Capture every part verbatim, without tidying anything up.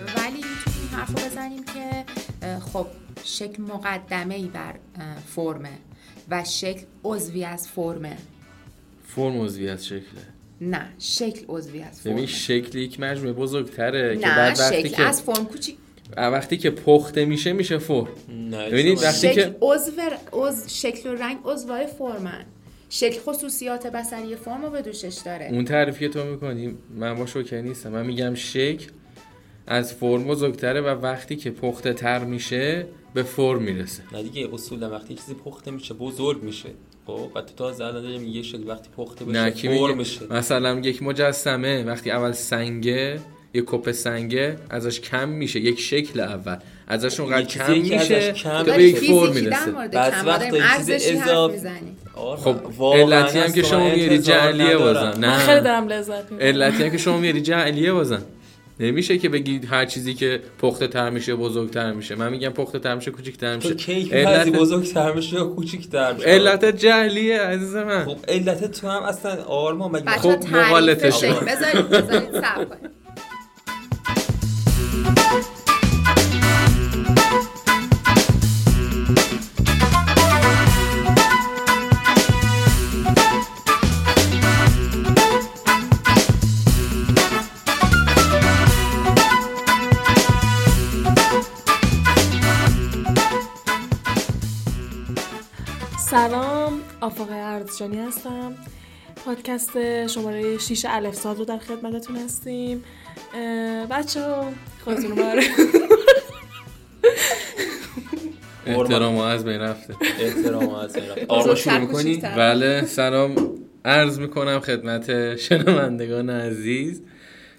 ولی میتونیم حرف رو بزنیم که خب شکل مقدمه‌ای بر فرمه و شکل عضوی از فرمه. فرم عضوی از شکله؟ نه، شکل عضوی از فرمه. یعنی شکل یک مجموعه بزرگتره که بعد وقتی شکل که از فرم کوچیک وقتی که پخته میشه میشه فرم. ببینید وقتی شکل که عضو عضو شکل و رنگ عضوهای فرمن. شکل خصوصیات بصری فرم رو به دوشش داره. اون تعریفی تو میکنی من با شوکه نیستم. من میگم شکل از فرم بزرگتره و وقتی که پخته تر میشه به فرم میرسه. نه دیگه، اصولا وقتی چیزی پخته میشه بزرگ میشه. خب و تو تا از الان داریم یه شکل وقتی پخته بشه فرم میشه. مثلا یک مجسمه وقتی اول سنگه، یک کپ سنگه ازش کم میشه، یک شکل اول ازشون قد کم میشه تا به یک فرم میرسه. بس وقتی چیز اضافه میزنی خب علتی هم که شما میاری جعلیه بازن. نه خیلی دارم لذت میبرم. علتی هم که شما میاری جعلیه بازن. نمیشه که بگید هر چیزی که پخته تر میشه بزرگتر میشه. من میگم پخته تر میشه کوچیک‌تر میشه. کیک علت بزرگتر میشه یا کوچیک‌تر میشه؟ علت جهلیه عزیز من. خب علت تو هم اصلا آرما مگه خب مغالطه‌ش بذارید بذارید صبر کنید. سلام، آفاق ارزجانی هستم. پادکست شماره شش الف صاد رو در خدمتتون هستیم. بچه‌ها خودتون باره احترام از بین رفته. احترام از بین رفته. آقا شروع می‌کنی؟ بله، سلام عرض می‌کنم خدمت شنوندگان عزیز.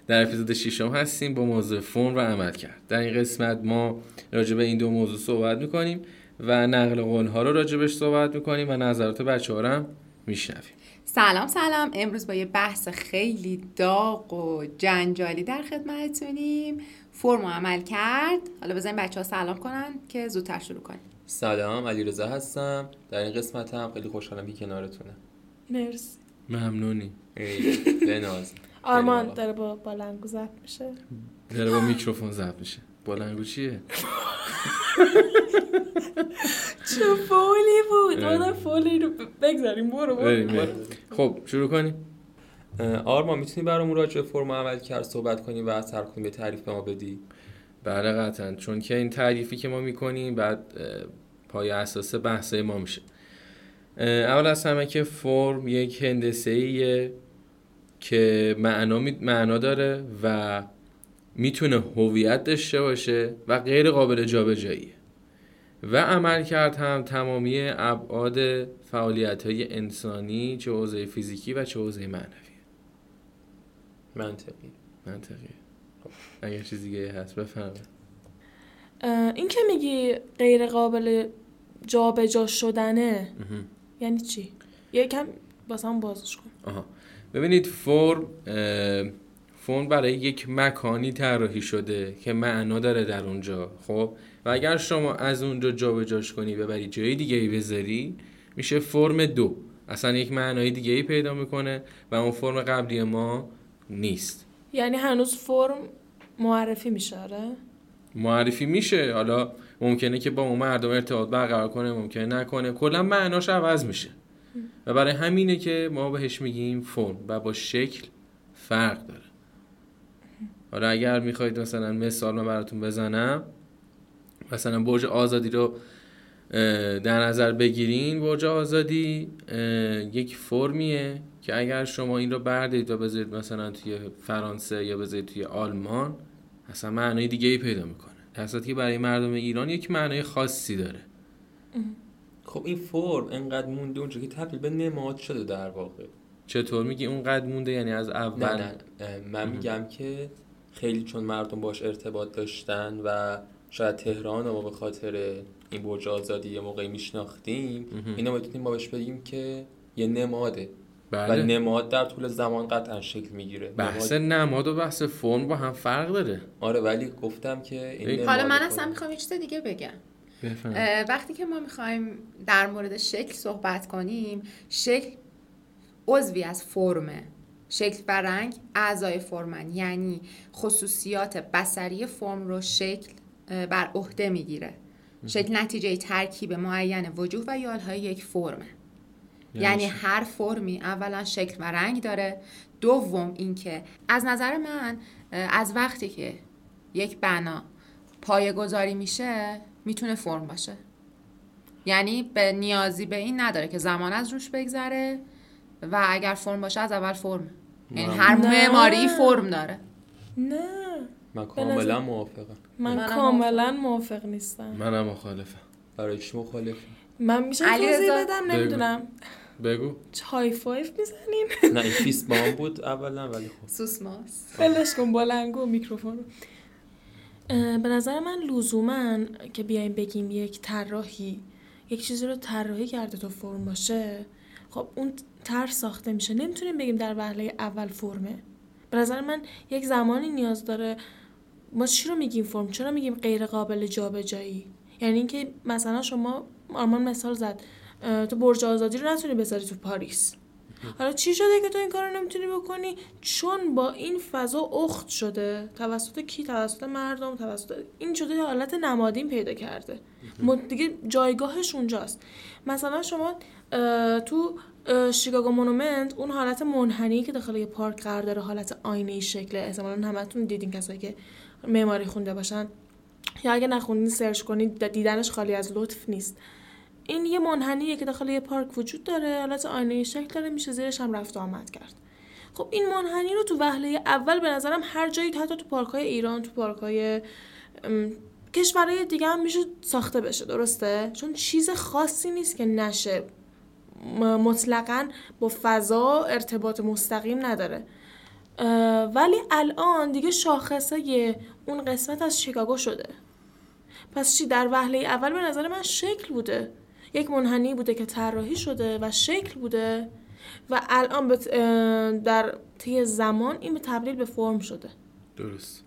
در اپیزود شش هستیم با موضوع فرم و عملکرد. در این قسمت ما راجع به این دو موضوع صحبت می‌کنیم و نقل قول‌ها رو راجبش صحبت می‌کنیم و نظرات بچه‌ها رو هم می‌شنویم. سلام سلام، امروز با یه بحث خیلی داغ و جنجالی در خدمتتونیم. فرم و عملکرد. حالا بزنیم بچه‌ها سلام کنن که زودتر شروع کنیم. سلام، علیرضا هستم. در این قسمت هم خیلی خوشحالم که کنارتونم. مرسی. ممنونی. بناز. آرمان داره با بلنگو زب میشه. داره با میکروفون زب میشه. بلنگو چیه؟ چه فولی بود. آدم فولی رو بگذاریم. برو برو خب شروع کنیم. آرما میتونی برامون راجع به فرم و عملکرد صحبت کنی و از سر کنی به تعریف ما بدی؟ بله قطعاً، چون که این تعریفی که ما میکنیم بعد پایه اساس بحثای ما میشه. اول از همه که فرم یک هندسه‌ایه که معنا معنا داره و میتونه هویت داشته باشه و غیر قابل جابجاییه. و عملکرد هم تمامی ابعاد فعالیت‌های انسانی چه حوزه فیزیکی و چه حوزه معنویه. منطقی. منطقی. اگر چیز دیگه هست بفرمایید. این که میگی غیر قابل جابجا شدنه یعنی چی؟ یکم واسم بازش کن. آها. ببینید فرم فرم برای یک مکانی طراحی شده که معنا داره در اونجا. خب و اگر شما از اونجا جابجاش کنی ببری جای دیگه ای بذاری میشه فرم دو. اصلا یک معنای دیگه ای پیدا میکنه و اون فرم قبلی ما نیست. یعنی هنوز فرم معرفی میشه؟ آره معرفی میشه. حالا ممکنه که با اون مردم ارتباط برقرار کنه، ممکنه نکنه. کلا معناش عوض میشه و برای همینه که ما بهش میگیم فرم و با شکل فرق داره. حالا اگر میخواید مثلا مثال من براتون بزنم، مثلا برج آزادی رو در نظر بگیرین. برج آزادی یک فرمیه که اگر شما این رو بردارید و بذارید مثلا توی فرانسه یا بذارید توی آلمان اصلا معنای دیگه ای پیدا میکنه، در حالی که برای مردم ایران یک معنای خاصی داره. خب این فرم انقدر مونده اونجا که تبدیل به نماد شده در واقع. چطور میگی اونقدر مونده؟ یعنی از اول؟ نه نه من میگم که خیلی چون مردم باش ارتباط داشتن و شاید تهران رو به خاطر این برج آزادی یه موقعی میشناختیم، اینا میتونیم ما بهش بگیم که یه نماده. بله. و نماد در طول زمان قطعا شکل میگیره. بحث نماد... نماد و بحث فرم با هم فرق داره. آره ولی گفتم که این حالا من اصلا میخوام یه چیز دیگه بگم. وقتی که ما میخوایم در مورد شکل صحبت کنیم، شکل عضوی از فرمه. شکل و رنگ اعضای فرمن، یعنی خصوصیات بصری فرم رو شکل بر عهده میگیره. شکل نتیجه ترکیب معین وجوه و یالهای یک فرمه. یعنی, یعنی هر فرمی اولا شکل و رنگ داره. دوم اینکه از نظر من از وقتی که یک بنا پایه‌گذاری میشه میتونه فرم باشه، یعنی به نیازی به این نداره که زمان از روش بگذره و اگر فرم باشه از اول فرم، یعنی هر معماری فرم داره. نه من کاملا موافقم. من کاملا موافق نیستم. منم مخالفم. برای چی مخالفی؟ من میشه توضیح بدم؟ نمیدونم. بگو. چای فایف میزنیم؟ نه این فیست با هم بود اولا، ولی خب سوسماس فلش کن بلنگو میکروفون رو. به نظر من لزوماً که بیایم بگیم یک طراحی یک چیزی رو طراحی کرده تا فرم باشه، خب اون طرح ساخته میشه. نمیتونیم بگیم در وهله اول فرمه. به نظر من یک زمانی نیاز داره. ما چی رو میگیم فرم؟ چرا میگیم غیر قابل جابجایی؟ یعنی اینکه مثلا شما آرمان مثال زد تو برج آزادی رو نتونی بذاری تو پاریس. حالا چی شده که تو این کارو نمیتونی بکنی؟ چون با این فضا اخت شده. توسط کی؟ توسط مردم، توسط این شده یه حالت نمادین پیدا کرده. دیگه جایگاهش اونجاست. مثلا شما تو شیکاگو مونومنت اون حالت منحنی که داخل یه پارک قرار داره، حالت آینه شکله، احتمالاً همتون دیدین کسایی که معماری خونده باشن، یا اگه نخوندین سرچ کنید، دیدنش خالی از لطف نیست. این یه منحنیه که داخل یه پارک وجود داره، حالت آینه شکل داره، میشه زیرش هم رفت و آمد کرد. خب این منحنی رو تو وهله اول به نظرم هر جایی، حتی تو پارک‌های ایران، تو پارک‌های کشورهای دیگه هم میشه ساخته بشه. درسته؟ چون چیز خاصی نیست که نشه، مطلقاً با فضا ارتباط مستقیم نداره. ولی الان دیگه شاخصه اون قسمت از شیکاگو شده. پس چی؟ در وهله اول به نظر من شکل بوده، یک منحنی بوده که طراحی شده و شکل بوده و الان بت... در طی زمان این به تبدیل به فرم شده. درست.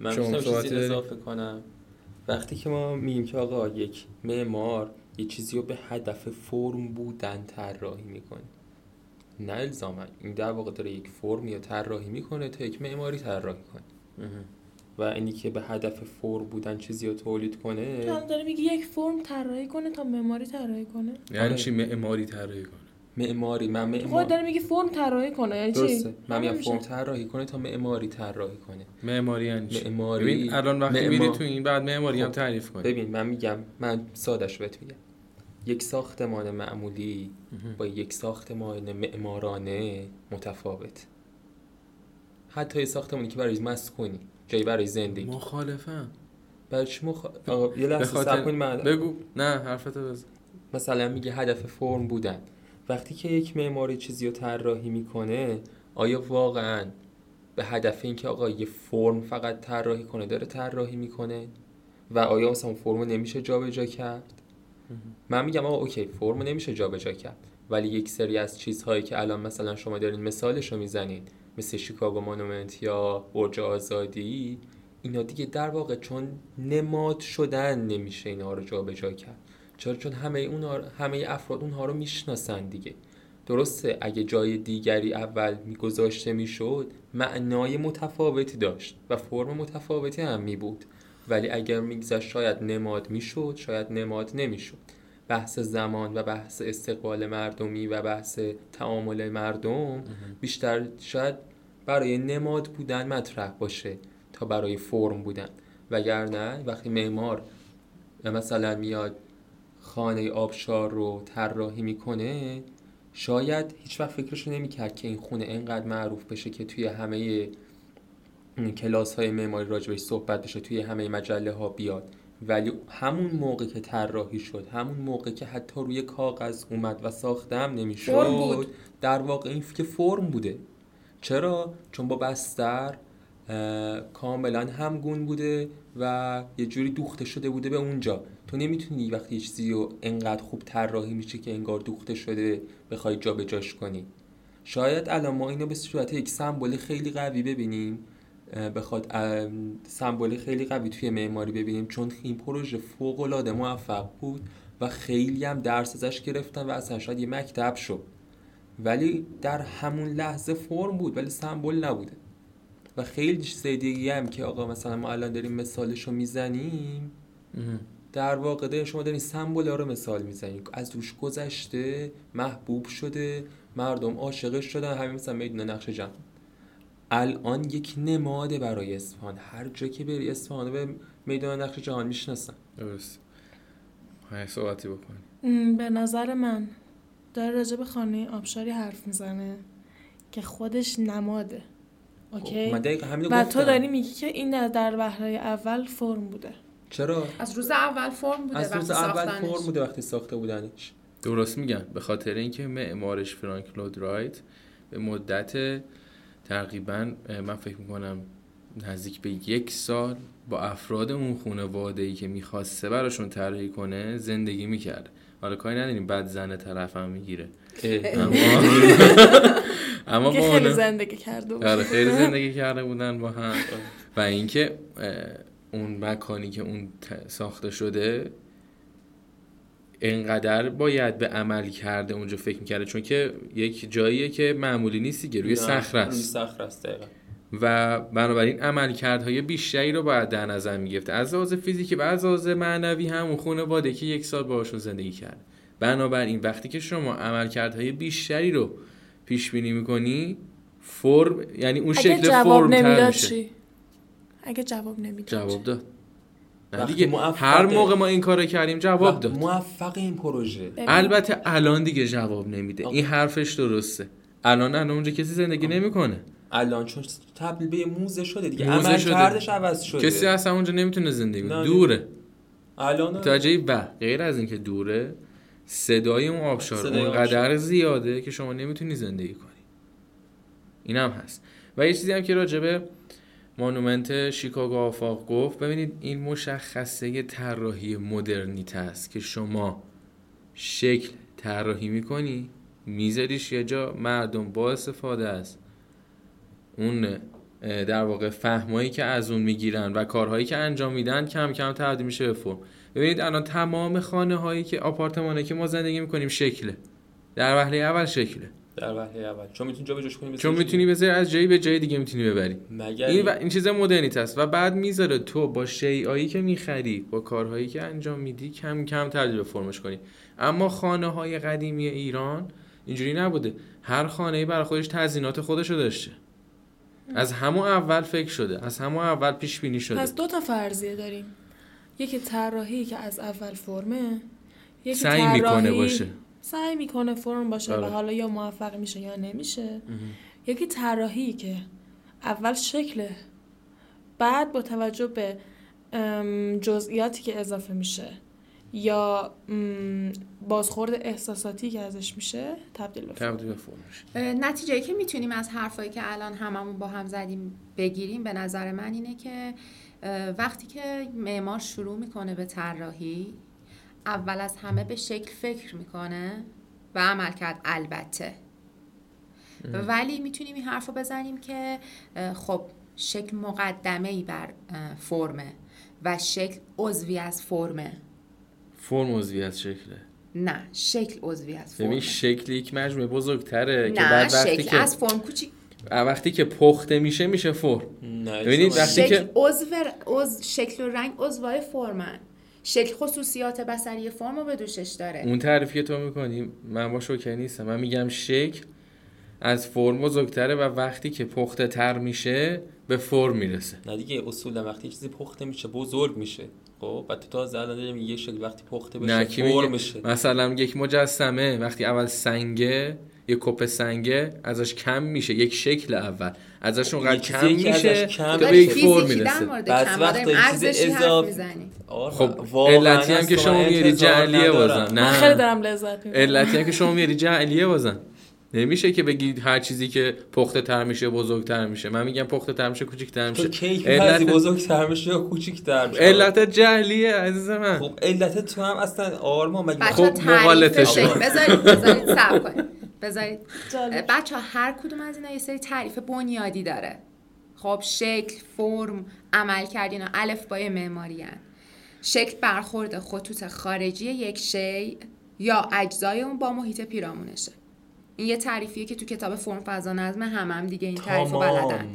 من می‌خوام چیزی اضافه کنم. وقتی که ما میگیم که آقا یک معمار یه چیزی رو به هدف فرم بودن طراحی میکنه، نه الزاما این در واقع داره یک فرم یا طراحی میکنه تا یک معماری طراحی کنه. و اینی که به هدف فرم بودن چیزی رو تولید کنه، تو هم داره میگی یک فرم طراحی کنه تا معماری طراحی کنه. یعنی چی معماری طراحی کنه؟ معماری من معماری تو داره میگی فرم طراحی کنه یعنی چی؟ درسته. من میگم فرم طراحی کنه تا معماری طراحی کنه. معماری یعنی چی؟ معماری ببین الان وقتی میری معمار... تو این بعد معماری هم تعریف کنه. ببین من میگم، من سادهش بهت میگم، یک ساختمان معمولی با یک ساختمان معمارانه متفاوت. حتی ساختمانی که برای مسکونی جایی برای زندگی. مخالفم. برای چی مخالف؟ آقا یه لحظه صبر کن من بگو. نه حرفتو بزن. مثلا میگه هدف فرم بودن. وقتی که یک معماری چیزی رو طراحی میکنه، آیا واقعا به هدف این که آقا یه فرم فقط طراحی کنه داره طراحی میکنه؟ و آیا اصلا فرمو نمیشه جابجا کرد؟ من میگم آقا اوکی فرمو نمیشه جابجا کرد، ولی یک سری از چیزهایی که الان مثلا شما دارین مثالشو میزنین، مثل شیکاگو مونومنت یا برج آزادی، اینا دیگه در واقع چون نماد شدن نمیشه اینا رو جابجا کرد. چرا؟ چون همه اون همه افراد اونها رو میشناسن دیگه. درسته اگه جای دیگری اول میگذاشته میشد معنای متفاوتی داشت و فرم متفاوتی هم میبود، ولی اگر میگذاشت شاید نماد میشد، شاید نماد نمیشد. بحث زمان و بحث استقبال مردمی و بحث تعامل مردم بیشتر شاید برای نماد بودن مطرح باشه تا برای فرم بودن. وگرنه وقتی معمار مثلا میاد خانه آبشار رو طراحی میکنه، شاید هیچ وقت فکرشو نمیکرد که این خونه اینقدر معروف بشه که توی همه کلاس های معماری راجبش صحبت بشه، توی همه مجله ها بیاد. ولی همون موقع که طراحی شد، همون موقع که حتی روی کاغذ اومد و ساختم نمیشد، در واقع این که فرم بوده. چرا؟ چون با بستر کاملا همگون بوده و یه جوری دوخته شده بوده به اونجا. تو نمیتونی وقتی یه چیزی رو انقدر خوب طراحی میشه که انگار دوخته شده بخوای جابجاش کنی. شاید الان ما اینو به صورت یک سمبل خیلی قوی ببینیم، بخواد سمبولی خیلی قوی توی معماری ببینیم، چون این پروژه فوق‌العاده موفق بود و خیلی هم درس ازش گرفتن و اصلا شاید یه مکتب شد. ولی در همون لحظه فرم بود ولی سمبل نبوده. و خیلی چیزای دیگه هم که آقا مثلا ما الان داریم مثالشو میزنیم، در واقع داریم شما دارین سمبولا رو مثال میزنین، از روش گذشته، محبوب شده، مردم عاشقش شدن، همین مثلا میدون نقش جهان الان یک نماده برای اصفهان. هر جا که بری اصفهان به میدان نقش جهان میشناسن. درست. های صحبتی بکنی. به نظر من داره راجع به خانه آبشاری حرف میزنه که خودش نماده. اوکی؟ و تو داری میگی که این در بهره اول فرم بوده. چرا؟ از روز اول فرم بوده از روز اول فرم بوده وقتی ساخته بودنش. درست میگن، به خاطر اینکه معمارش فرانک لوید رایت به مدت تقریبا من فکر میکنم نزدیک به یک سال با افراد اون خانواده‌ای که میخواسته براشون طراحی کنه زندگی میکرد. حالا کاری نداریم بعد زن طرف هم میگیره، اما اما که خیلی زندگی کرده بودن خیلی زندگی کرده بودن با هم. و اینکه اون مکانی که اون ساخته شده اینقدر باید به عمل کرده اونجا فکر میکرده، چون که یک جاییه که معمولی نیستی که روی صخره است دقیقا. و بنابراین عملکردهای بیشتری رو باید در نظر میگرفته، از لحاظ فیزیکی و از لحاظ معنوی هم اون خانواده که یک سال باهاشون زندگی کرد. بنابراین وقتی که شما عملکردهای بیشتری رو پیش بینی میکنی فرم، یعنی اون شکل فرم تر میشه. اگه جواب نمیداد جواب داد دیگه. هر موقع ما این کارو کردیم جواب داد. موفق این پروژه. البته الان دیگه جواب نمیده. آه. این حرفش درسته. الان الان اونجا کسی زندگی نمیکنه. الان چون تبدیل به موزه شده دیگه، عمل کردش عوض شده، کسی اصلا اونجا نمیتونه زندگی کنه. دوره الان تاجی و غیر از این که دوره، صدای اون آبشار اونقدر زیاده که شما نمیتونی زندگی کنی. اینم هست. و یه چیزی هم که راجبه مانومنت شیکاگو آفاق گفت، ببینید این مشخصه طراحی مدرنیته است که شما شکل طراحی میکنی میذاریش یه جا، مردم با استفاده است اون در واقع فهمایی که از اون میگیرن و کارهایی که انجام میدن کم کم تبدیل میشه به فرم. ببینید الان تمام خانه هایی که آپارتمانه که ما زندگی میکنیم شکله، در وهله اول شکله، در وهله اول چون میتونی جا به جاش کنی، چون میتونی بذاری از جایی به جای دیگه میتونی ببری. این و... این چیز مدرنیته است. و بعد میذاره تو با شیعایی که میخری با کارهایی که انجام میدی کم کم تبدیل به فرمش کنی. اما خانه های قدیمی ایران اینجوری نبوده، هر خانه ای برای خودش تزیینات خودشو داشته، از همون اول فکر شده، از همون اول پیش بینی شده. پس دو تا فرضیه داریم، یکی طراحی که از اول فرمه، یکی سعی میکنه باشه، سعی میکنه فرم باشه و حالا یا موفق میشه یا نمیشه. امه. یکی طراحی که اول شکله، بعد با توجه به جزئیاتی که اضافه میشه یا بازخورد احساساتی که ازش میشه تبدیل به فرم میشه. نتیجه‌ای که میتونیم از حرفایی که الان هممون با هم زدیم بگیریم به نظر من اینه که وقتی که معمار شروع میکنه به طراحی، اول از همه به شکل فکر میکنه و عمل کرد البته ام. ولی میتونیم این حرفو بزنیم که خب شکل مقدمه‌ای بر فرمه و شکل عضوی از فرمه. فرم عضوی از شکله؟ نه، شکل عضوی از فرمه. یعنی شکل یک مجموعه بزرگتره که بعد وقتی که از فرم کوچیک وقتی که پخته میشه میشه فرم. ببینید وقتی شکل که عضو عضو شکل و رنگ عضوهای فرمن، شکل خصوصیات بصری فرمو به دوشش داره. اون تعریفی که تو می‌کنی من با شوکه نیستم. من میگم شکل از فرم بزرگتره و وقتی که پخته تر میشه به فرم میرسه. نه دیگه، اصولا وقتی چیزی پخته میشه بزرگ میشه. خب بعد تو تازه الان داریم یه شکل وقتی پخته بشه فرم میشه. مثلا یک مجسمه وقتی اول سنگه، یک کپ سنگه ازش کم میشه، یک شکل اول ازش اونقدر کم میشه تا به یک فرم میرسه. بعد وقت ارزش اضافه میزنی. خب علتی هم که شما میاری جعلیه بازن. نه خیلی دارم لذت میبرم. علتی هم که شما میاری جعلیه بازن. نمیشه که بگید هر چیزی که پخته تر میشه بزرگتر میشه. من میگم پخته تر میشه کوچیک‌تر میشه. تو کیک علت بزرگتر میشه یا کوچیک‌تر میشه؟ علت جهلیه عزیز من. خب علت تو هم اصلا آرما مگه؟ خب مقالتش بذارید بذارید صبر کنید. بذارید بچه‌ها هر کدوم از اینا یه سری تعریف بنیادی داره. خب شکل، فرم، عمل کرد، اینا الفبای معماری ان. شکل برخورد خطوط خارجی یک شی یا اجزای اون با محیط پیرامونشه. این یه تعریفیه که تو کتاب فرم فضا نظم هم هم دیگه این تعریفو بلدن.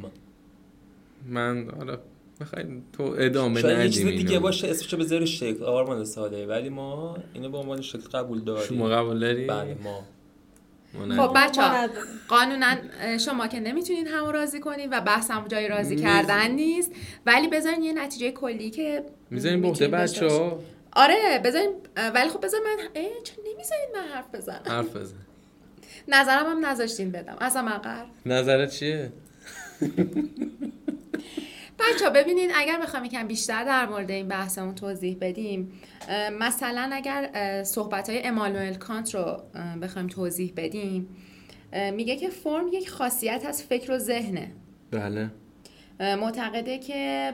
من آره بخیر تو ادامه ندیم. شاید چیز دیگه باشه اسمشو بذاری شکل آرمان ساده، ولی ما اینو به عنوان شکل قبول داریم. شما قبول دارید؟ بله ما. خب بچه‌ها قانونا شما که نمیتونید همو راضی کنید و بحثم جای راضی کردن نیست، ولی بذارین یه نتیجه کلی که میذاریم بوده بچه‌ها. آره بذاریم، ولی خب بذار من ای چون نمیذارید من حرف بزنم. حرف بزن. نظرم هم نذاشتین بدم. اصلا مقر. نظرت چیه؟ بچه ها ببینید اگر بخوایم یکم بیشتر در مورد این بحثمون توضیح بدیم، مثلا اگر صحبت‌های امانوئل کانت رو بخوایم توضیح بدیم، میگه که فرم یک خاصیت از فکر و ذهنه. بله. معتقده که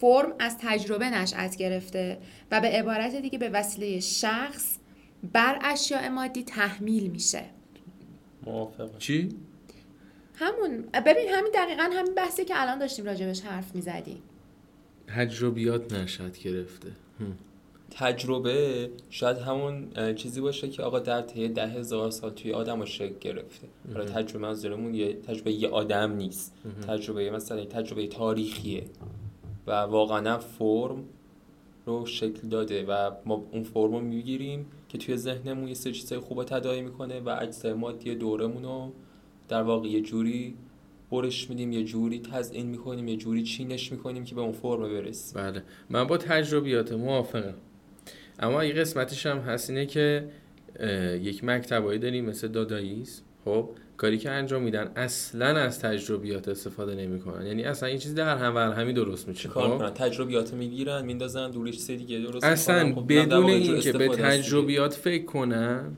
فرم از تجربه نشأت گرفته و به عبارت دیگه به وسیله شخص بر اشیاء مادی تحمیل میشه. موافقم. چی؟ همون ببین همین دقیقاً همین بحثی که الان داشتیم راجبش حرف میزدیم. تجربیات نشأت گرفته. هم. تجربه شاید همون چیزی باشه که آقا در طی ده هزار سال توی آدمو شکل گرفته. حالا تجربه منظورمون یه تجربه یه آدم نیست. اه. تجربه مثلا تجربه تاریخیه و واقعاً فرم رو شکل داده و ما اون فرمو میگیریم که توی ذهنمون یه سری چیزای خوبا تداعی میکنه و اجزای مادی دورمونو در واقع یه جوری برش میدیم، یه جوری تزیین میکنیم، یه جوری چینش میکنیم که به اون فرم برسیم. بله من با تجربیات موافقم، اما یه قسمتش هم هست اینه که یک مکتبایی داریم مثل داداییسم، خب کاری که انجام میدن اصلا از تجربیات استفاده نمیکنن، یعنی اصلا این چیز در هم و همین درست میشه. کار میکنن تجربیات میگیرن میندازن دورش سه دیگه درست اصلا خب بدون اینکه به تجربیات فکر کنن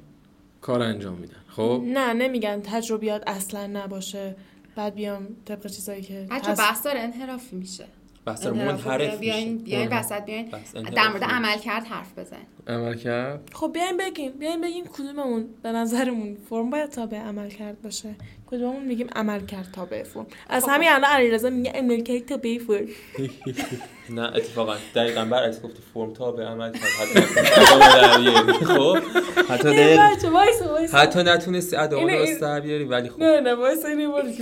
کار انجام میدن. خب نه نمیگن تجربیات اصلا نباشه بعد بیام طبق چیزایی که حتی هست... بحث داره انحرافی میشه، بحث داره منحرف بیاین بیاین وسط بیاین در مورد عملکرد حرف بزنیم. عملکرد خب بیاین بگیم بیاین بگیم کدوممون به نظرمون فرم باید تابع عملکرد باشه، کدوممون میگیم عملکرد تابع فرم. از همین الان علیرضا میگه عملکرد تابع فرم. نه اتفاقا دقیقاً برعکس گفت فرم تابع عملکرد. خب حتی حتی نتونستی ادامه درست بیاری ولی خب نه نه واسه این بود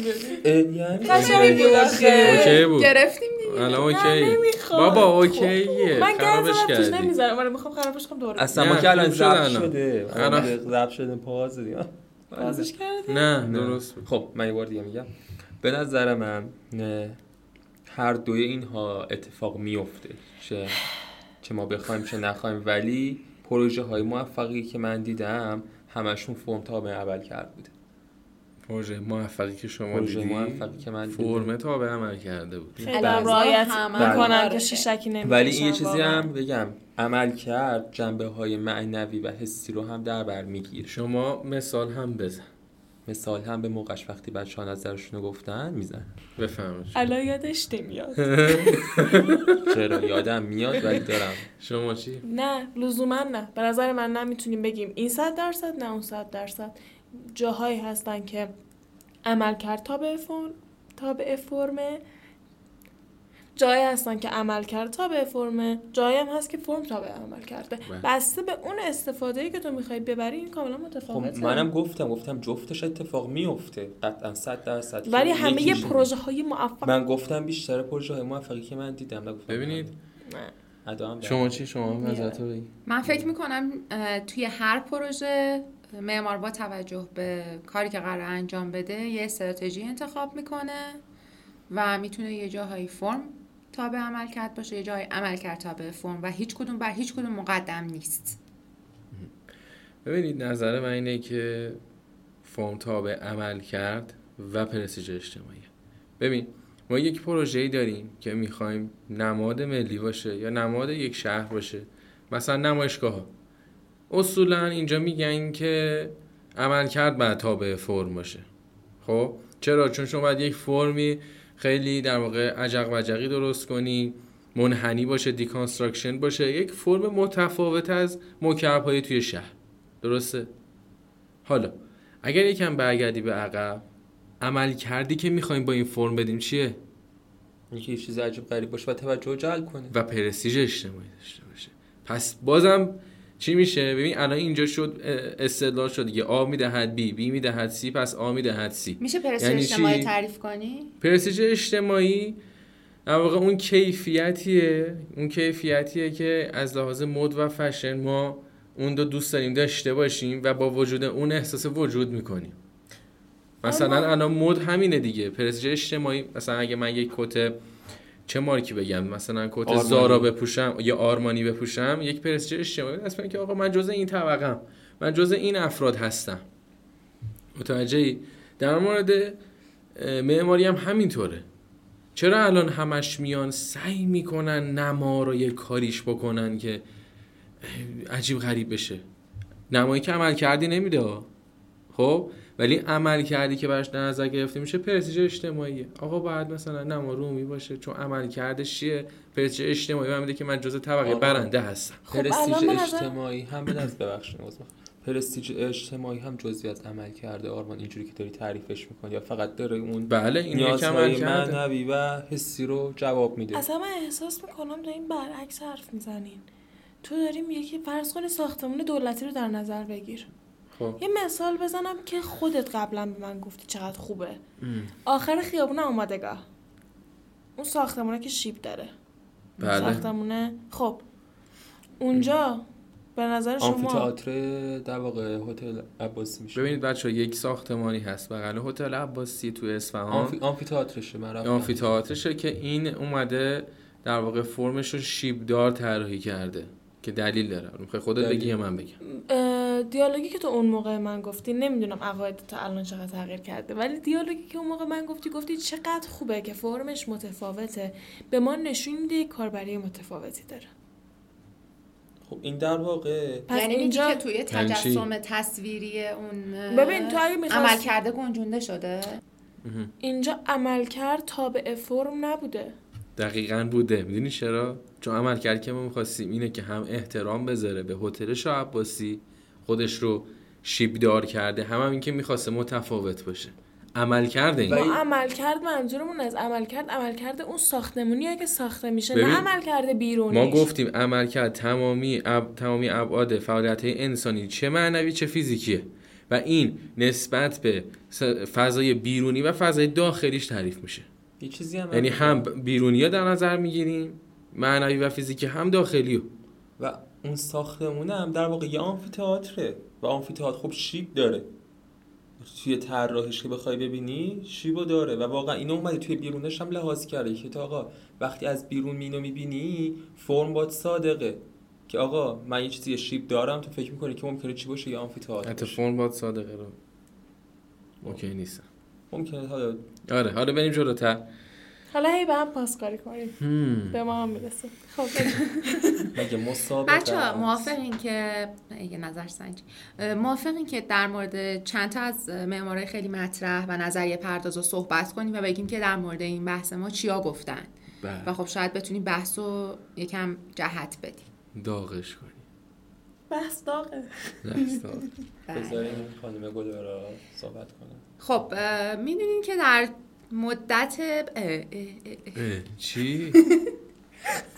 که یعنی قشنگ بود گرفتیم دیگه. اوکی بابا اوکیه خرابش کردی. من نمیذارم من میخوام خرابش کنم دوباره. اصلا ما که الان ضبط شده ضبط شده پاز دیگه ازش کردی. نه درست. خب من یه بار دیگه میگم به نظر من هر دوی اینها اتفاق میفته، چه چه ما بخوایم چه نخوایم، ولی پروژه های موفقی که من دیدم همشون فرم تابع عملکرد بوده. پروژه موفقی که شما دیدی پروژه موفقی که من فرم تابع عملکرد بود. خیلی رعایت میکنن که شکی نمیشه. ولی این یه چیزی هم بگم عملکرد جنبه های معنوی و حسی رو هم در بر میگیره. شما مثال هم بزن. مثال هم به موقعش وقتی بچه‌ها نظرشون رو گفتن میزن بفهمش. الا یادش نمیاد. چرا یادم میاد ولی دارم. شما چی؟ نه لزوما نه. به نظر من نمیتونیم بگیم این صد درصد نه اون صد درصد. جاهایی هستن که عملکرد تابع فرم تابع فرمه، جایی هستن که عملکرد تابع فرمه، جایی هم هست که فرم تابع عمل کرده. بسته به اون استفاده‌ای که تو می‌خوای ببری این کاملا متفاوته. منم گفتم گفتم جفتش اتفاق میفته قطعا صد درصد، ولی همه یه پروژه‌های موفق من گفتم بیشتر پروژه‌های موفقی که من دیدم. ببینید شما چی شما نظرتو بگید. من فکر می‌کنم توی هر پروژه معمار با توجه به کاری که قراره انجام بده یه استراتژی انتخاب میکنه و میتونه یه جاهای فرم تابع عملکرد باشه، یه جاهای عملکرد تابع فرم و هیچ کدوم بر هیچ کدوم مقدم نیست. ببینید نظر من اینه که فرم تابع عملکرد و پرستیژ اجتماعی. ببین ما یک پروژه‌ای داریم که میخوایم نماد ملی باشه یا نماد یک شهر باشه، مثلا نمایشگاه. اصولا اینجا میگن که عملکرد باید تابع فرم باشه. خب چرا؟ چون شما باید یک فرمی خیلی در واقع عجق و عجقی درست کنی، منحنی باشه، دیکانستراکشن باشه، یک فرم متفاوت از مکعب های توی شهر. درسته؟ حالا اگر یکم برگردی به عقب، عملکردی که میخوایم با این فرم بدیم چیه؟ اینکه یه چیز عجب غریب باشه و توجه جلب کنه و پرستیژ اجتماعی داشته باشه. پس بازم چی میشه؟ ببین الان اینجا شد استدلال شد دیگه، آ میدهد بی، بی میدهد سی، پس آ میدهد سی. میشه پرسش یعنی اجتماعی تعریف کنی؟ پرسش اجتماعی در واقع اون کیفیتیه، اون کیفیتیه که از لحاظ مد و فشن ما اون دو دوست داریم داشته باشیم و با وجود اون احساس وجود میکنیم. مثلا الان مد همینه دیگه، پرسش اجتماعی. مثلا اگه من یک کت چه مارکی بگم، مثلا کت زارا بپوشم یا آرمانی بپوشم، یک پرسش اجتماعی اصلا که آقا من جزء این طبقه‌ام، من جزء این افراد هستم. متوجهی؟ در مورد معماری هم همینطوره. چرا الان همش میان سعی میکنن نما رو یه کاریش بکنن که عجیب غریب بشه؟ نمایی که عمل کردی نمیده خب، ولی عمل کردی که براش نظر گرفته میشه پرسش اجتماعیه. آقا باید مثلا نما رومی باشه چون عمل کردش چیه؟ پرسش اجتماعی من میده که من جزء طبقه برنده هستم. خب پرستیژ اجتماعی هم به نظر ببخشید پرستیژ اجتماعی هم جزئی از عمل کرده آرمان اینجوری که داری تعریفش میکنی یا فقط داره اون بله این نیازهای معنوی و حسی رو جواب میده؟ اصلا من احساس میکنم دارین برعکس حرف میزنین. تو داریم یکی فرض کن ساختمان دولتی رو در نظر بگیر. خب یه مثال بزنم که خودت قبلا به من گفتی چقدر خوبه. ام. آخر خیابون آمادگاه اون ساختمونه که شیب داره. بله. ساختمونه خب اونجا ام. به نظر شما آمفی‌تئاتر در واقع هتل عباسی میشه. ببینید بچه‌ها یک ساختمانی هست بغل هتل عباسی تو اصفهان، آمفی‌تئاترشه. من رفتم آمفی‌تئاترشه که این اومده در واقع فرمش رو شیبدار طراحی کرده که دلیل داره. میخوای خودت بگی یا من بگم؟ دیالوگی که تو اون موقع من گفتی، نمیدونم عقایدت تا الان چقدر تغییر کرده، ولی دیالوگی که اون موقع من گفتی گفتی چقدر خوبه که فرمش متفاوته، به ما نشون میده کاربری متفاوتی داره. خب این در واقع یعنی اینجا که توی تجسم تصویری اون ببین تو اگه می‌خوای عمل کرده گنجونده شده. اینجا عمل کرد تابع فرم نبوده. دقیقاً بوده. میدونی چرا؟ چون عمل کرد که ما می‌خواستیم اینه که هم احترام بذاره به هتل شاه عباسی، خودش رو شیبدار کرده، هم, هم این که می‌خواسته متفاوت باشه. عمل کرده این. ما عمل کرد منظورمون از عمل کرد عمل کرده اون ساختمونیه که ساخته میشه، نه عمل کرده بیرونیش. ما گفتیم عمل کرد تمامی عب... تمامی ابعاد فعالیت‌های انسانی چه معنوی چه فیزیکیه و این نسبت به فضای بیرونی و فضای داخلیش تعریف میشه. یه چیزی هم یعنی هم بیرونی‌ها در نظر میگیریم معنوی و فیزیکی، هم داخلیو. و اون ساختمون هم در واقع یه آمفی‌تئاتره و آمفی‌تئاتر خب شیب داره. توی طراحیش که بخوای ببینی شیبو داره و واقعا اینو اومده توی بیرونش هم لحاظ کرده که تا آقا وقتی از بیرون مینو میبینی فرم باد صادقه که آقا من یه چیزی شیب دارم، تو فکر میکنی که ممکنه چی باشه یا آمفی‌تئاتر؟ حتی فرم باد صادقه رو اوکی نیست. ممکنه حالا آره حالا بریم جلوتر. حالا هی به هم پاسکاری کنیم به ما هم میرسه. خب مگه مسابقه بچه ها موافقین که یه نظر سنجی موافقین که در مورد چند تا از معمارای خیلی مطرح و نظریه پرداز رو صحبت کنیم و بگیم که در مورد این بحث ما چیا گفتن بره. و خب شاید بتونیم بحث رو یکم جهت بدیم، داغش کنیم. بحث داغه بحث داغه بذاریم خانم گلورا صحبت کنه. خب میدونین که در مدت اه اه اه اه چی؟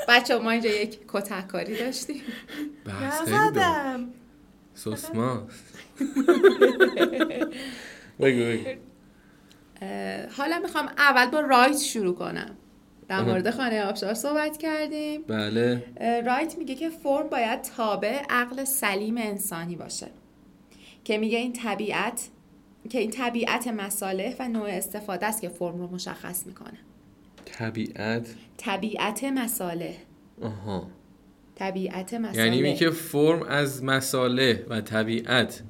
بچه ما اینجا یک کتک کاری داشتیم. بحث دارم سوسما بگو بگو. حالا میخوام اول با رایت شروع کنم. در مورد خانه آبشار صحبت کردیم. بله. رایت میگه که فرم باید تابع عقل سلیم انسانی باشه که میگه این طبیعت که این طبیعت مصالح و نوع استفاده است که فرم رو مشخص میکنه. طبیعت طبیعت مصالح. آها. طبیعت مصالح یعنی می که فرم از مصالح و طبیعت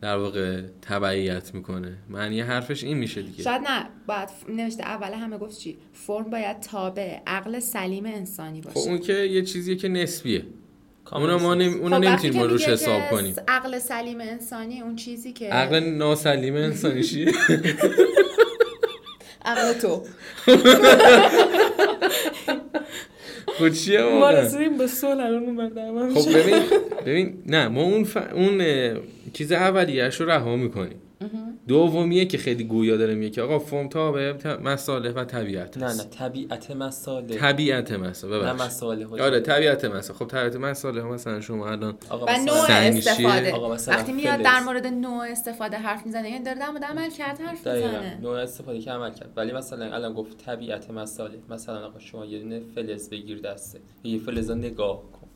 در واقع تبعیت میکنه. معنی حرفش این میشه دیگه. شاید نه، باید نوشته اول همه گفت چی؟ فرم باید تابع عقل سلیم انسانی باشه. خب اون که یه چیزیه که نسبیه. اونا ما نمی... اونا نمیتونیم ما روش حساب کنیم. عقل سلیم انسانی اون چیزی که عقل ناسلیم انسانی چیه؟ عقل تو خود چیه ما؟ ما رسیدیم به سول الان اومدم. خب ببین ببین نه ما اون ف... اون چیز اولیه‌اشو رها می‌کنیم. دومیه که خیلی گویا داره میگه که آقا فمتابه مصالح و طبیعت هست. نه نه طبیعت مصالح طبیعت مصالح نه مصالح آره طبیعت مصالح. خب طبیعت مصالح مثلا شما الان و نوع استفاده وقتی میاد در مورد نوع استفاده حرف میزنه یعنی داره در مورد عمل کرد حرف میزنه، نوع استفاده که عمل کرد. ولی مثلا الان گفت طبیعت مصالح، مثلا آقا شما یه دونه فلز بگیر دسته، یه فلزا نگاه کن،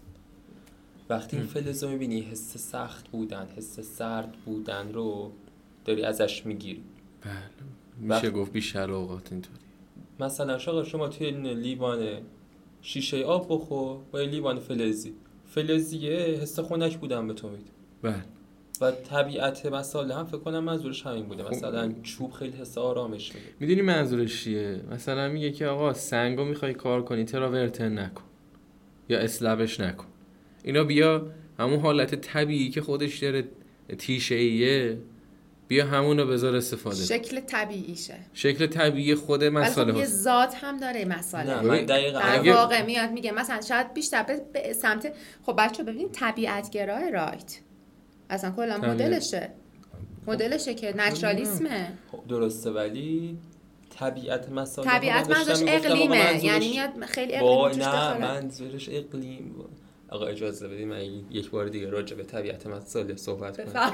وقتی این فلزا میبینی حس سخت بودن حس سرد بودن رو داری ازش میگیری. بله میشه گفت بیشتر اوقات اینطوری. مثلا شما شما توی لیوان شیشه آب بخور با لیوان فلزی، فلزیه حس خنک بودن به تو میده. بله و طبیعت مثلا هم فکر کنم منظورش همین بوده. مثلا چوب خیلی حس آرامش میده. میدونی منظورش چیه؟ مثلا میگه که آقا سنگو میخوای کار کنی تراورتن نکن یا اسلبش نکن، اینا بیا همون حالت طبیعی که خودش داره تیشه‌ایه بیا همونو بذار استفاده شکل طبیعیشه، شکل طبیعی خود مساله هست. یه ذات هم داره مساله. من دقیقاً در واقع اگه... میاد میگه مثلا شاید بیشتر به سمت خب بچه‌ها ببینید طبیعت گرای رایت اصلا کلا مدلشه مدلشه که نچرالیسمه. درسته ولی طبیعت مساله طبیعت منظورش اقلیمه، یعنی میاد خیلی اقلیم توش دخاله. نه منظورش اقلیم. آقا اجازه بدید من یک بار دیگه راجع به طبیعت مساله صحبت کنم.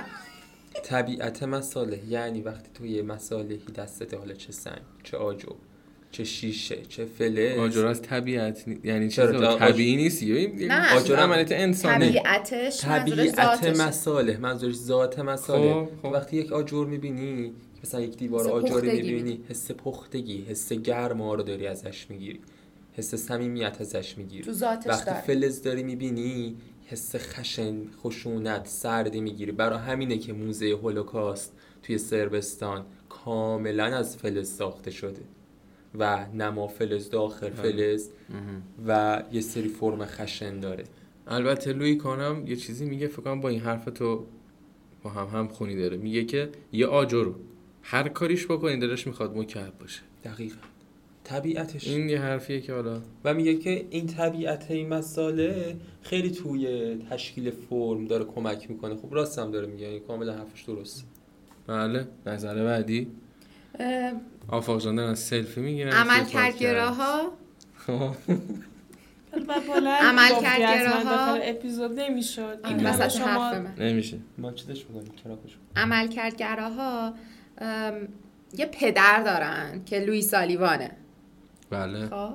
طبیعت مصالح یعنی وقتی توی مصالحی دستت، حالا چه سنگ چه آجر چه شیشه چه فلز، آجر از طبیعت نی... یعنی چرا طبیعی نیست؟ نه آجر عملیات انسانی، طبیعتش منظورش ذاتشه. طبیعت مصالح منظورش ذات مصالح. وقتی یک آجر میبینی مثلا یک دیوار آجری میبینی حس پختگی حس گرما رو داری ازش میگیری، حس صمیمیت ازش میگیری. تو ذاتش وقتی فلز داری میبینی حس خشن خشونت سردی میگیری. برای همینه که موزه هولوکاست توی سربستان کاملا از فلز ساخته شده و نما فلز داخل فلز و یه سری فرم خشن داره. البته لوی کانم یه چیزی میگه فکر کنم با این حرف تو با هم هم خونی داره، میگه که یه آجر رو هر کاریش بکنی دلش میخواد مکعب باشه. دقیقاً طبیعتش این یه حرفیه که حالا و میگه که این طبیعت این مساله خیلی توی تشکیل فرم داره کمک میکنه. خب راست هم داره میگه، این کاملا حرفش درست. بله نظر بعدی اه... آفاق جاندن از سلفی میگیرن عمل کرگراها عمل کرگراها اپیزود نمیشد این وسط حرف من نمیشه ما چیزش بگنیم عمل کرگراها یه پدر دارن که لوی سالیوانه. بله خب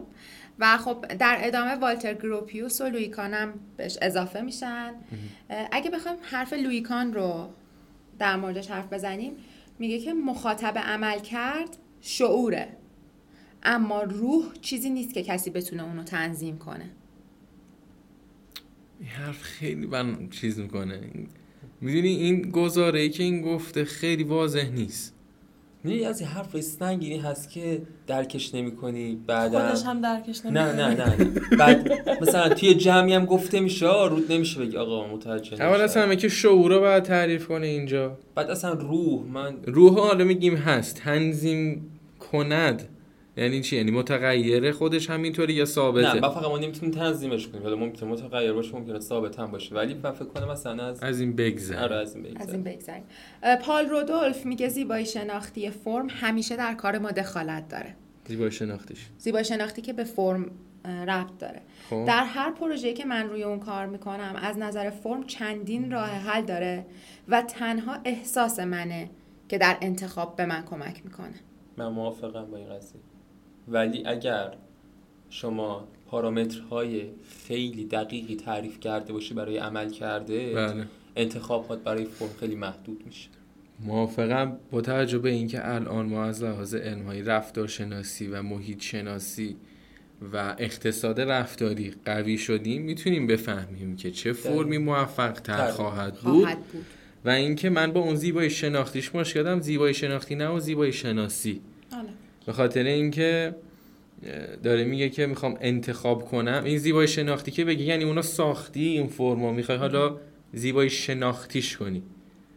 و خب در ادامه والتر گروپیوس و لوی کان هم بهش اضافه میشن. اگه بخوایم حرف لوی کان رو در موردش حرف بزنیم میگه که مخاطب عمل کرد شعوره اما روح چیزی نیست که کسی بتونه اونو تنظیم کنه. این حرف خیلی من چیز میکنه. میدونی این گزاره ای که این گفته خیلی واضح نیست. نه از حرف استنگینی هست که درکش نمی‌کنی بعداً خودش هم درکش نمی‌کنه. نه نه نه, نه. بعد مثلا توی جمعی هم گفته میشه رود نمیشه بگی آقا متوجه نمیشه. اول اصلا میگه شعورو بعد تعریف کنه اینجا. بعد اصلا روح من روح حالا میگیم هست تنظیم کند یعنی چی؟ یعنی متغیره خودش همینطوری یا ثابته؟ نه ما فقط ما نمیتونیم تنظیمش کنیم. حالا ممکنه متغیر باشه ممکنه ثابت هم باشه ولی من فکر کنم مثلا از از این بگذریم. آره از این بگذریم. از این بگذریم. پال رودولف میگه زیبایی شناختی فرم همیشه در کار ما دخالت داره. زیبایی شناختیش. زیبایی شناختی که به فرم ربط داره. خوب. در هر پروژه‌ای که من روی اون کار میکنم از نظر فرم چندین راه حل داره و تنها احساس منه که در انتخاب به من کمک میکنه. من موافقم با این قضیه. ولی اگر شما پارامترهای خیلی دقیقی تعریف کرده باشی برای عمل کرده بله. انتخابات برای فرم خیلی محدود میشه. موافقم با توجه به اینکه الان ما از لحاظ علم‌های رفتارشناسی و محیط شناسی و اقتصاد رفتاری قوی شدیم میتونیم بفهمیم که چه فرمی موفق تر خواهد بود و اینکه من با اون زیبایی شناختیش مشکل دارم. زیبایی شناختی نه و زیبایی شناسی آله. به خاطر اینکه داره میگه که میخوام انتخاب کنم. این زیبایی شناختی که بگی یعنی اونا ساختی این فرما میخوای حالا زیبایی شناختیش کنی.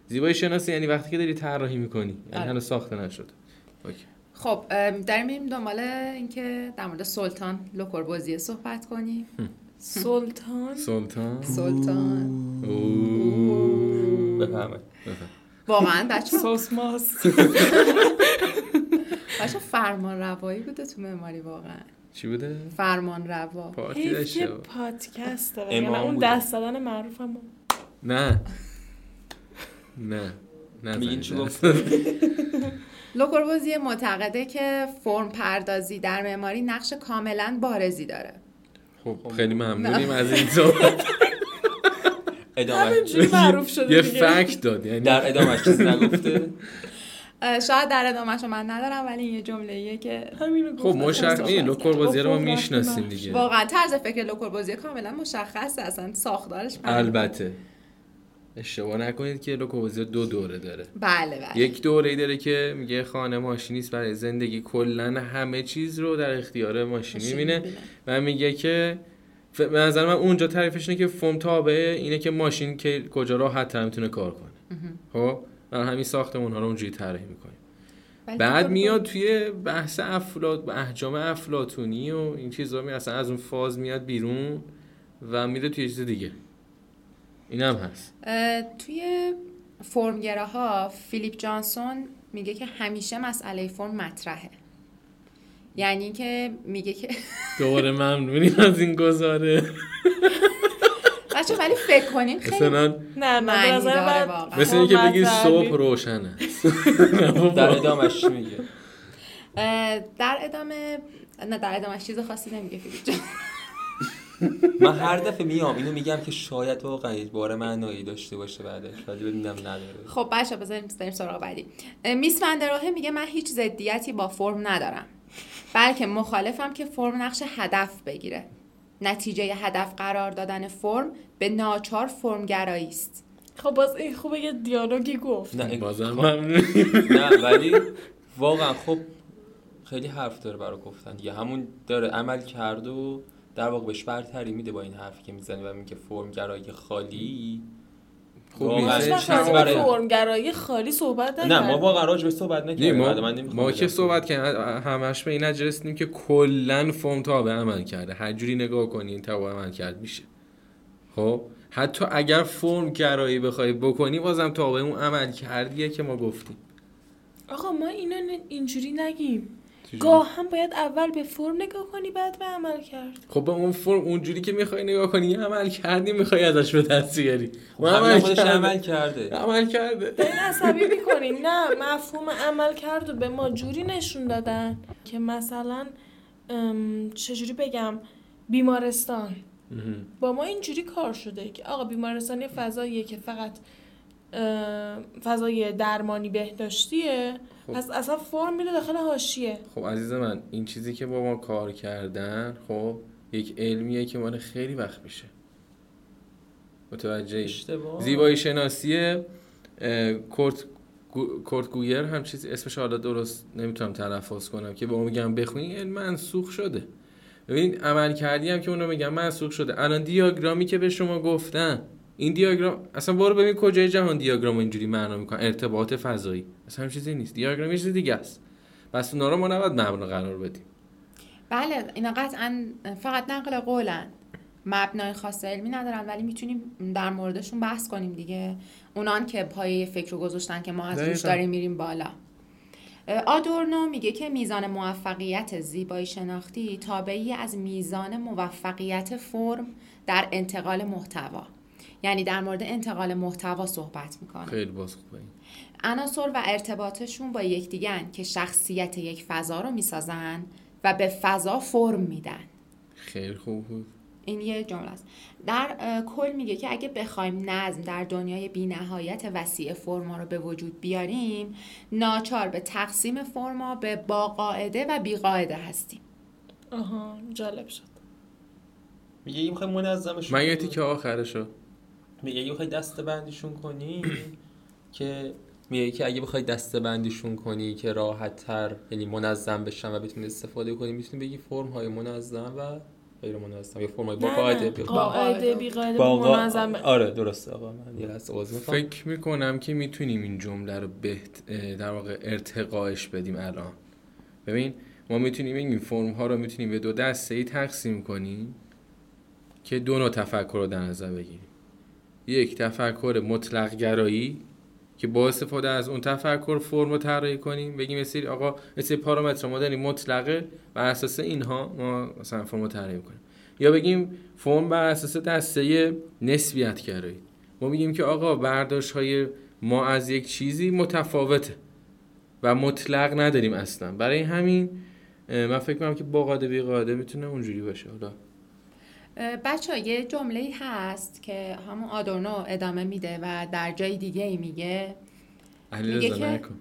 زیبایی شناسی یعنی وقتی که داری طراحی میکنی یعنی هنوز ساخته نشده. اوکی. خب داریم میریم دنبال اینکه در مورد سلطان لوکوربوزیه صحبت کنیم. سلطان سلطان سلطان بفهمید بفهم واقعا بچه سوس ماست بچه فرمان روایی بوده تو معماری، واقعا چی بوده؟ فرمان روا پارتی داشته بود، پادکست داره، یعنی اون دست دادن معروف هم نه نه میگین چی گفت؟ لوکوربوزیه معتقده که فرم پردازی در معماری نقش کاملا بارزی داره. خب خیلی ممنونیم از این صحبت. ادامهش معروف شده یه فکت داد، یعنی در ادامهش چیز نگفته. شاید در ادامهش من ندارم، ولی این یه جمله‌ایه که خب مشخصه لوکوربوزیه رو ما میشناسیم دیگه. واقعا طرز فکر لوکوربوزیه کاملا مشخصه، اصلا ساختارش. البته اشتباه نکنید که لوکوربوزیه دو دوره داره. بله بله. یک دوره‌ای داره که میگه خانه ماشینی است، برای زندگی کلا همه چیز رو در اختیار ماشین می‌بینه و میگه که به نظر من اونجا تعریفش اینه که فرم تابعه اینه که ماشین که کجا راحت‌تر میتونه کار کنه. خب برای همین ساختمان‌ها رو اونجوری طراحی می‌کنه. بعد میاد توی بحث افلاط احجام افلاطونی و این چیزا، می اصلا از اون فاز میاد بیرون و میره توی چیز دیگه. این هم هست. توی فرمگراها فیلیپ جانسون میگه که همیشه مسئله فرم مطرحه، یعنی که میگه که دوباره ممنونیم از این گزاره بچه، ولی فکر کنین خیلی مثلا نه معنی داره واقعا، مثل اینکه بگی صبح روشنه. در ادامش میگه در ادامه نه در ادامش چیز خاصی نمیگه فیلیپ جانسون. من هر دفعه میام اینو میگم که شاید واقعا یه بار معنایی داشته باشه بعدش، ولی بدونم نداره. خب بچا بذاریم بریم سراغ بعدی. میس فندراه میگه من هیچ ضدیتی با فرم ندارم، بلکه مخالفم که فرم نقش هدف بگیره. نتیجه هدف قرار دادن فرم به ناچار فرمگرایی است. خب باز این خوبه یه دیالوگی گفت. نه بازم ممنون. نه ولی واقعا خب خیلی حرف داره برای گفتن دیگه، همون داره عمل کرد و در واقع بهش برتری میده با این حرفی که میزنی و میگه فرمگرایی خالی. خب برای فرمگرایی خالی صحبت نکردیم. نه ما واقعا راجع به صحبت نکردیم. ما, ما که صحبت کردیم همش به این نجرسیم که کلا فرم تابع عمل کرده، هر جوری نگاه کنین تابع عمل کرد میشه. خب حتی اگر فرمگرایی بخوای بکنی بازم تابع اون عمل کردیه که ما گفتیم. آقا ما اینا اینجوری نگیم، گاه هم باید اول به فرم نگاه کنی بعد به عمل کرد. خب به اون فرم اونجوری که میخوای نگاه کنی عمل کردی، میخوای ازش به دست بیاری. خب عمل خودش عمل کرده. عمل کرده. دل عصبی میکنی. نه مفهوم عمل کرد رو به ما جوری نشون دادن که مثلا چجوری بگم بیمارستان با ما اینجوری کار شده که آقا بیمارستان یه فضاییه که فقط فضای درمانی بهداشتیه. خب. پس اصلا فرم میره داخل حاشیه. خب عزیز من این چیزی که با ما کار کردن خب یک علمیه که مال خیلی وقت میشه، متوجه اشتباه. زیبایی شناسیه کورت کورت گویر هم چیز اسمش حالا درست نمیتونم تلفظ کنم که با ما میگم بخونی علم منسوخ شده. ببین عمل کردی هم که اونو میگم منسوخ شده. الان دیاگرامی که به شما گفتن این دیاگرام اصلا برو ببین کجای جهان دیاگرام اینجوری معنا میکنه، ارتباط فضایی اصلا هم چیزی نیست، دیاگرام یه چیز دیگه است. بس اونا رو ما نباید مبنا قرار بدیم. بله اینا قطعا فقط نقل قولن، مبنای خاص علمی ندارن، ولی میتونیم در موردشون بحث کنیم دیگه، اونان که پایه فکر رو گذاشتن که ما از روش داریم میریم بالا. آدورنو میگه که میزان موفقیت زیبایی شناختی تابعی از میزان موفقیت فرم در انتقال محتوا، یعنی در مورد انتقال محتوا صحبت میکنه. خیلی باز خوبه. عناصر و ارتباطشون با یکدیگه‌اند که شخصیت یک فضا رو میسازن و به فضا فرم میدن. خیلی خوب بود. این یه جمله است. در کل میگه که اگه بخوایم نظم در دنیای بی‌نهایت وسیع فرما رو به وجود بیاریم، ناچار به تقسیم فرما به باقاعده و بیقاعده هستیم. آها جالب شد. میگه این میخوایم منظمش کنیم. مگه تیکه آخرشو میگه اگه بخوای دسته‌بندیشون کنی که میگه که اگه بخوای دسته‌بندیشون کنی که راحت‌تر یعنی منظم بشن و بتونی استفاده کنی، میتونی بگی فرم‌های منظم و غیر منظم یا فرم‌های با قاعده بی قاعده بی قاعده منظم. آره درسته. آقا من یه لحظه عذر میخوام، فکر میکنم که میتونیم این جمله رو به در واقع ارتقاش بدیم. الان ببین ما میتونیم این فرم‌ها رو میتونیم به دو دسته‌ای تقسیم کنیم که دو نوع تفکر رو در نظر بگیریم، یک تفکر مطلق گرایی که با استفاده از اون تفکر فرم رو طراحی کنیم، بگیم مثل آقا مثل پارامتر ما داریم مطلقه، بر اساس اینها ما مثلا فرم رو طراحی کنیم. یا بگیم فرم بر اساس دسته نسبیت گرایی، ما میگیم که آقا برداشت های ما از یک چیزی متفاوته و مطلق نداریم اصلا. برای همین من فکر می‌کنم که با قاعده بی قاعده میتونه اونجوری باشه. حالا بچه‌ها یه جمله‌ای هست که همون آدورنو ادامه میده و در جای دیگه‌ای میگه میگه که نکن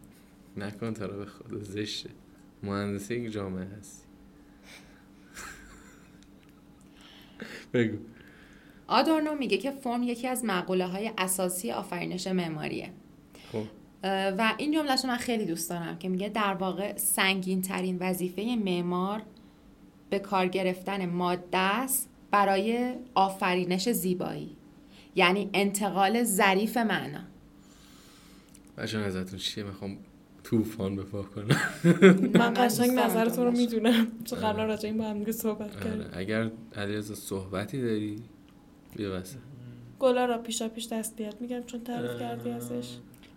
نکن تا رو به خود زشته، مهندس یک جامعه هستی. بگو. آدورنو میگه که فرم یکی از مقوله‌های اساسی آفرینش معماریه. خب و این جمله‌اش من خیلی دوست دارم که میگه در واقع سنگین‌ترین وظیفه معمار به کار گرفتن ماده است برای آفرینش زیبایی، یعنی انتقال ظریف معنا. بچه‌ها نظرتون چیه؟ من می‌خوام طوفان بپا کنم. من قشنگ نظرتون رو میدونم، چون قبلا راجع به این با هم دیگه صحبت کردیم. اگر علیرضا صحبتی داری بیا واسه گلا را پیشا پیش دست بیاد میگم، چون تعریف کردی ازش.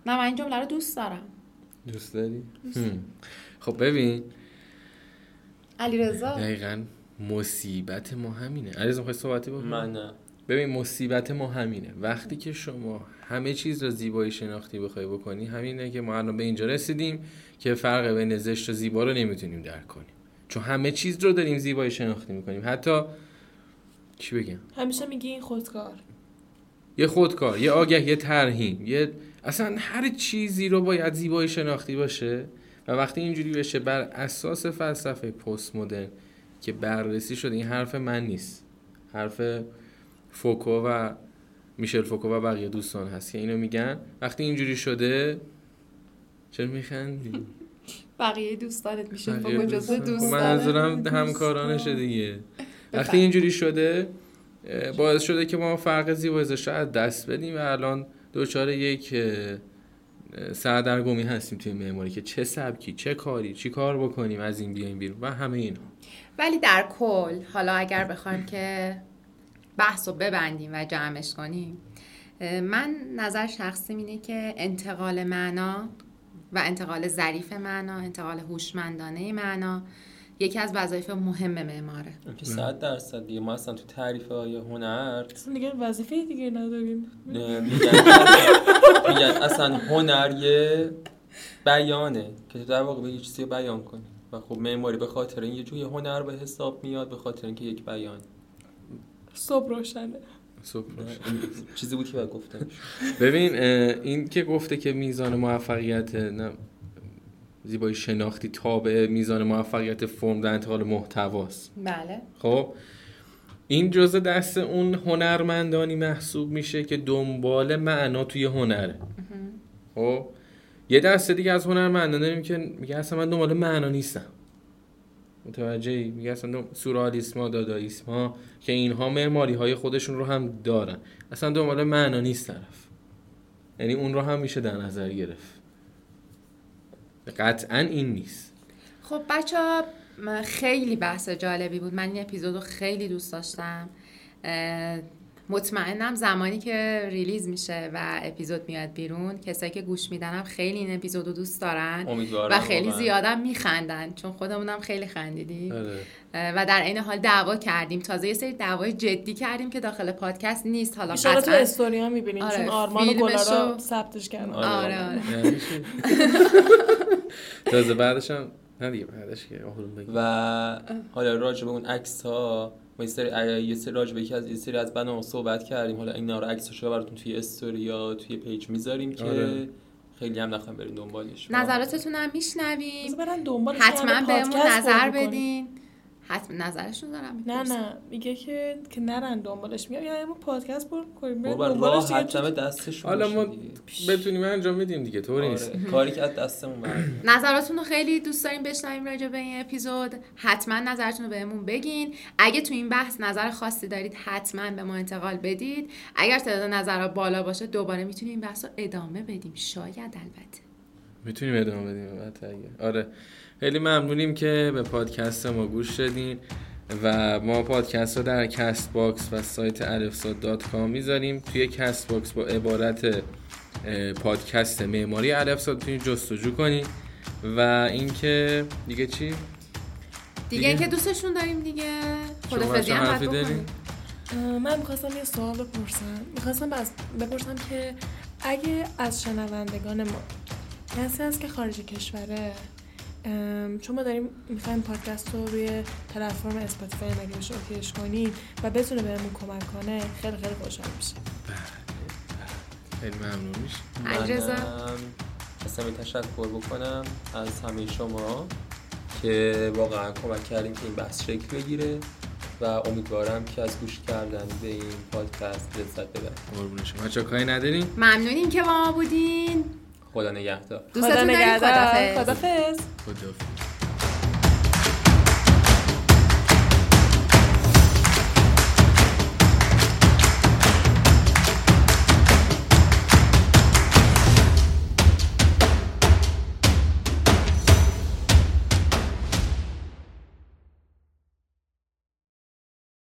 من من این جمله رو دوست دارم. دوست داری؟ دوست. خب ببین علیرضا دقیقاً مصیبت ما همینه. علیرضا می‌خوای صحبتی بکنی؟ من نه. ببین مصیبت ما همینه، وقتی که شما همه چیز را زیبایی شناختی بخوای بکنی، همینه که ما الان به اینجا رسیدیم که فرق بین زشت و زیبا رو نمیتونیم درک کنیم، چون همه چیز رو داریم زیبایی شناختی می‌کنیم. حتی چی بگم؟ همیشه میگی این خودکار. یه خودکار، یه آگه، یه ترهیم، یه اصلا هر چیزی رو باید زیبایی شناختی باشه. و وقتی اینجوری بشه بر اساس فلسفه پست مدرن که بررسی شده، این حرف من نیست، حرف فوکو و میشل فوکو و بقیه دوستان هست که اینو میگن. وقتی اینجوری شده چرا میخندی؟ بقیه دوستانت میشل فوکو جزو دوستان، من منظورم همکارانش دیگه. وقتی اینجوری شده باعث شده که ما فرق زیبایی رو از دست بدیم و الان دوچار یک سردرگمی هستیم توی معماری که چه سبکی، چه کاری، چی کار بکنیم از این بیایم بیرون و همه اینا. ولی در کل حالا اگر بخوایم که بحث رو ببندیم و جمعش کنیم، من نظر شخصیم اینه که انتقال معنا و انتقال ظریف معنا، انتقال هوشمندانه معنا یکی از وظایف مهم معماره. که صد درصد دیگه ما اصلا تو تعریف یا هنر اصلا دیگه وظیفه دیگه نداریم. میگن اصلا هنر یه بیانه که تو در واقع به یه چیزی بیان کنی و خب معماری به خاطر این یه جوی هنر به حساب میاد، به خاطر اینکه یک بیان. صبح روشنه. صبح روشنه. چیزی بود که بعد گفتم. ببین این که گفته که میزان موفقیت نه زیبایی شناختی تابع میزان موفقیت فرم در انتقال محتواست. بله. خب این جزء دست اون هنرمندانی محسوب میشه که دنبال معنا توی هنره. خب یه دسته دیگه از هنرمندان داریم که میگه اصلا من دنبال معنا نیستم. متوجهی؟ میگه اصلا سورئالیسم‌ها، دادائیسم‌ها که اینها معماری‌های خودشون رو هم دارن، اصلا دنبال معنا نیست طرف. یعنی اون رو هم میشه در نظر گرفت. قطعاً این نیست. خب بچه‌ها خیلی بحث جالبی بود، من این اپیزودو خیلی دوست داشتم. مطمئنم زمانی که ریلیز میشه و اپیزود میاد بیرون، کسایی که گوش میدنم خیلی این اپیزودو دوست دارن و خیلی زیادم میخندن، چون خودمونم خیلی خندیدیم و در عین حال دعوا کردیم. تازه یه سری دعوای جدی کردیم که داخل پادکست نیست. حالا قطعاً تو استوری ها میبینیم. آره، چون آرمان و گلارا ثبتش کردن. آره آره. تازه بعدش هم نه دیگه، بعدش که آخرون بگیم و حالا راجع به اون عکس ها ما یه سری راجع به یکی از یه سری از بنا صحبت کردیم. حالا اینا رو عکساشو براتون توی استوری یا توی پیج میذاریم که آره. خیلی هم نخواهم بریم دنبالش. نظراتتون هم میشنویم. حتما بهمون نظر بدین. حتما نظرشون دارم میپرسن. نه نه میگه که که نرن دنبالش میام، یعنی ما پادکست برد کنیم دنبالش. حتما دستشون حالا ما بتونیم انجام بدیم دیگه، طوری نیست کاری که از دستمون برد. نظراتون رو خیلی دوست داریم بشنویم راجع به این اپیزود. حتما نظرتون رو بهمون بگین. اگه تو این بحث نظر خاصی دارید حتما به ما انتقال بدید. اگر تعداد نظرها بالا باشه دوباره میتونیم این بحث رو ادامه بدیم. شاید البته میتونیم ادامه بدیم البته اگه. آره خیلی ممنونیم که به پادکست ما گوش شدین و ما پادکست رو در کست باکس و سایت الف صاد دات کام میذاریم. توی کست باکس با عبارت پادکست معماری الف صاد میتونید جستجو کنید. و اینکه دیگه چی؟ دیگه, دیگه اینکه دوستشون داریم دیگه. خدافظی هم حرفی داریم. من می‌خواستم یه سوال بپرسم. می‌خواستم بپرسم که اگه از شنوندگان ما کسی هست که خارج کشوره، چون ما داریم می‌خوایم پادکست رو روی پلتفرم اسپاتیفای مگه بشه اوکیش کنیم و بتونه بهمون کمک کنه، خیلی خیلی خوشحال میشه. خیلی ممنون میشم. اجازه هستم تشکر بکنم از همه شما که واقعا کمک کردین که این بحث شکل بگیره و امیدوارم که از گوش کردن به این پادکست لذت ببرید. قربون شما. هیچ کاری ندارین؟ ممنونیم که با ما بودین. خدا نگهدار. دوستتون داریم. خدافظ. خدافظ.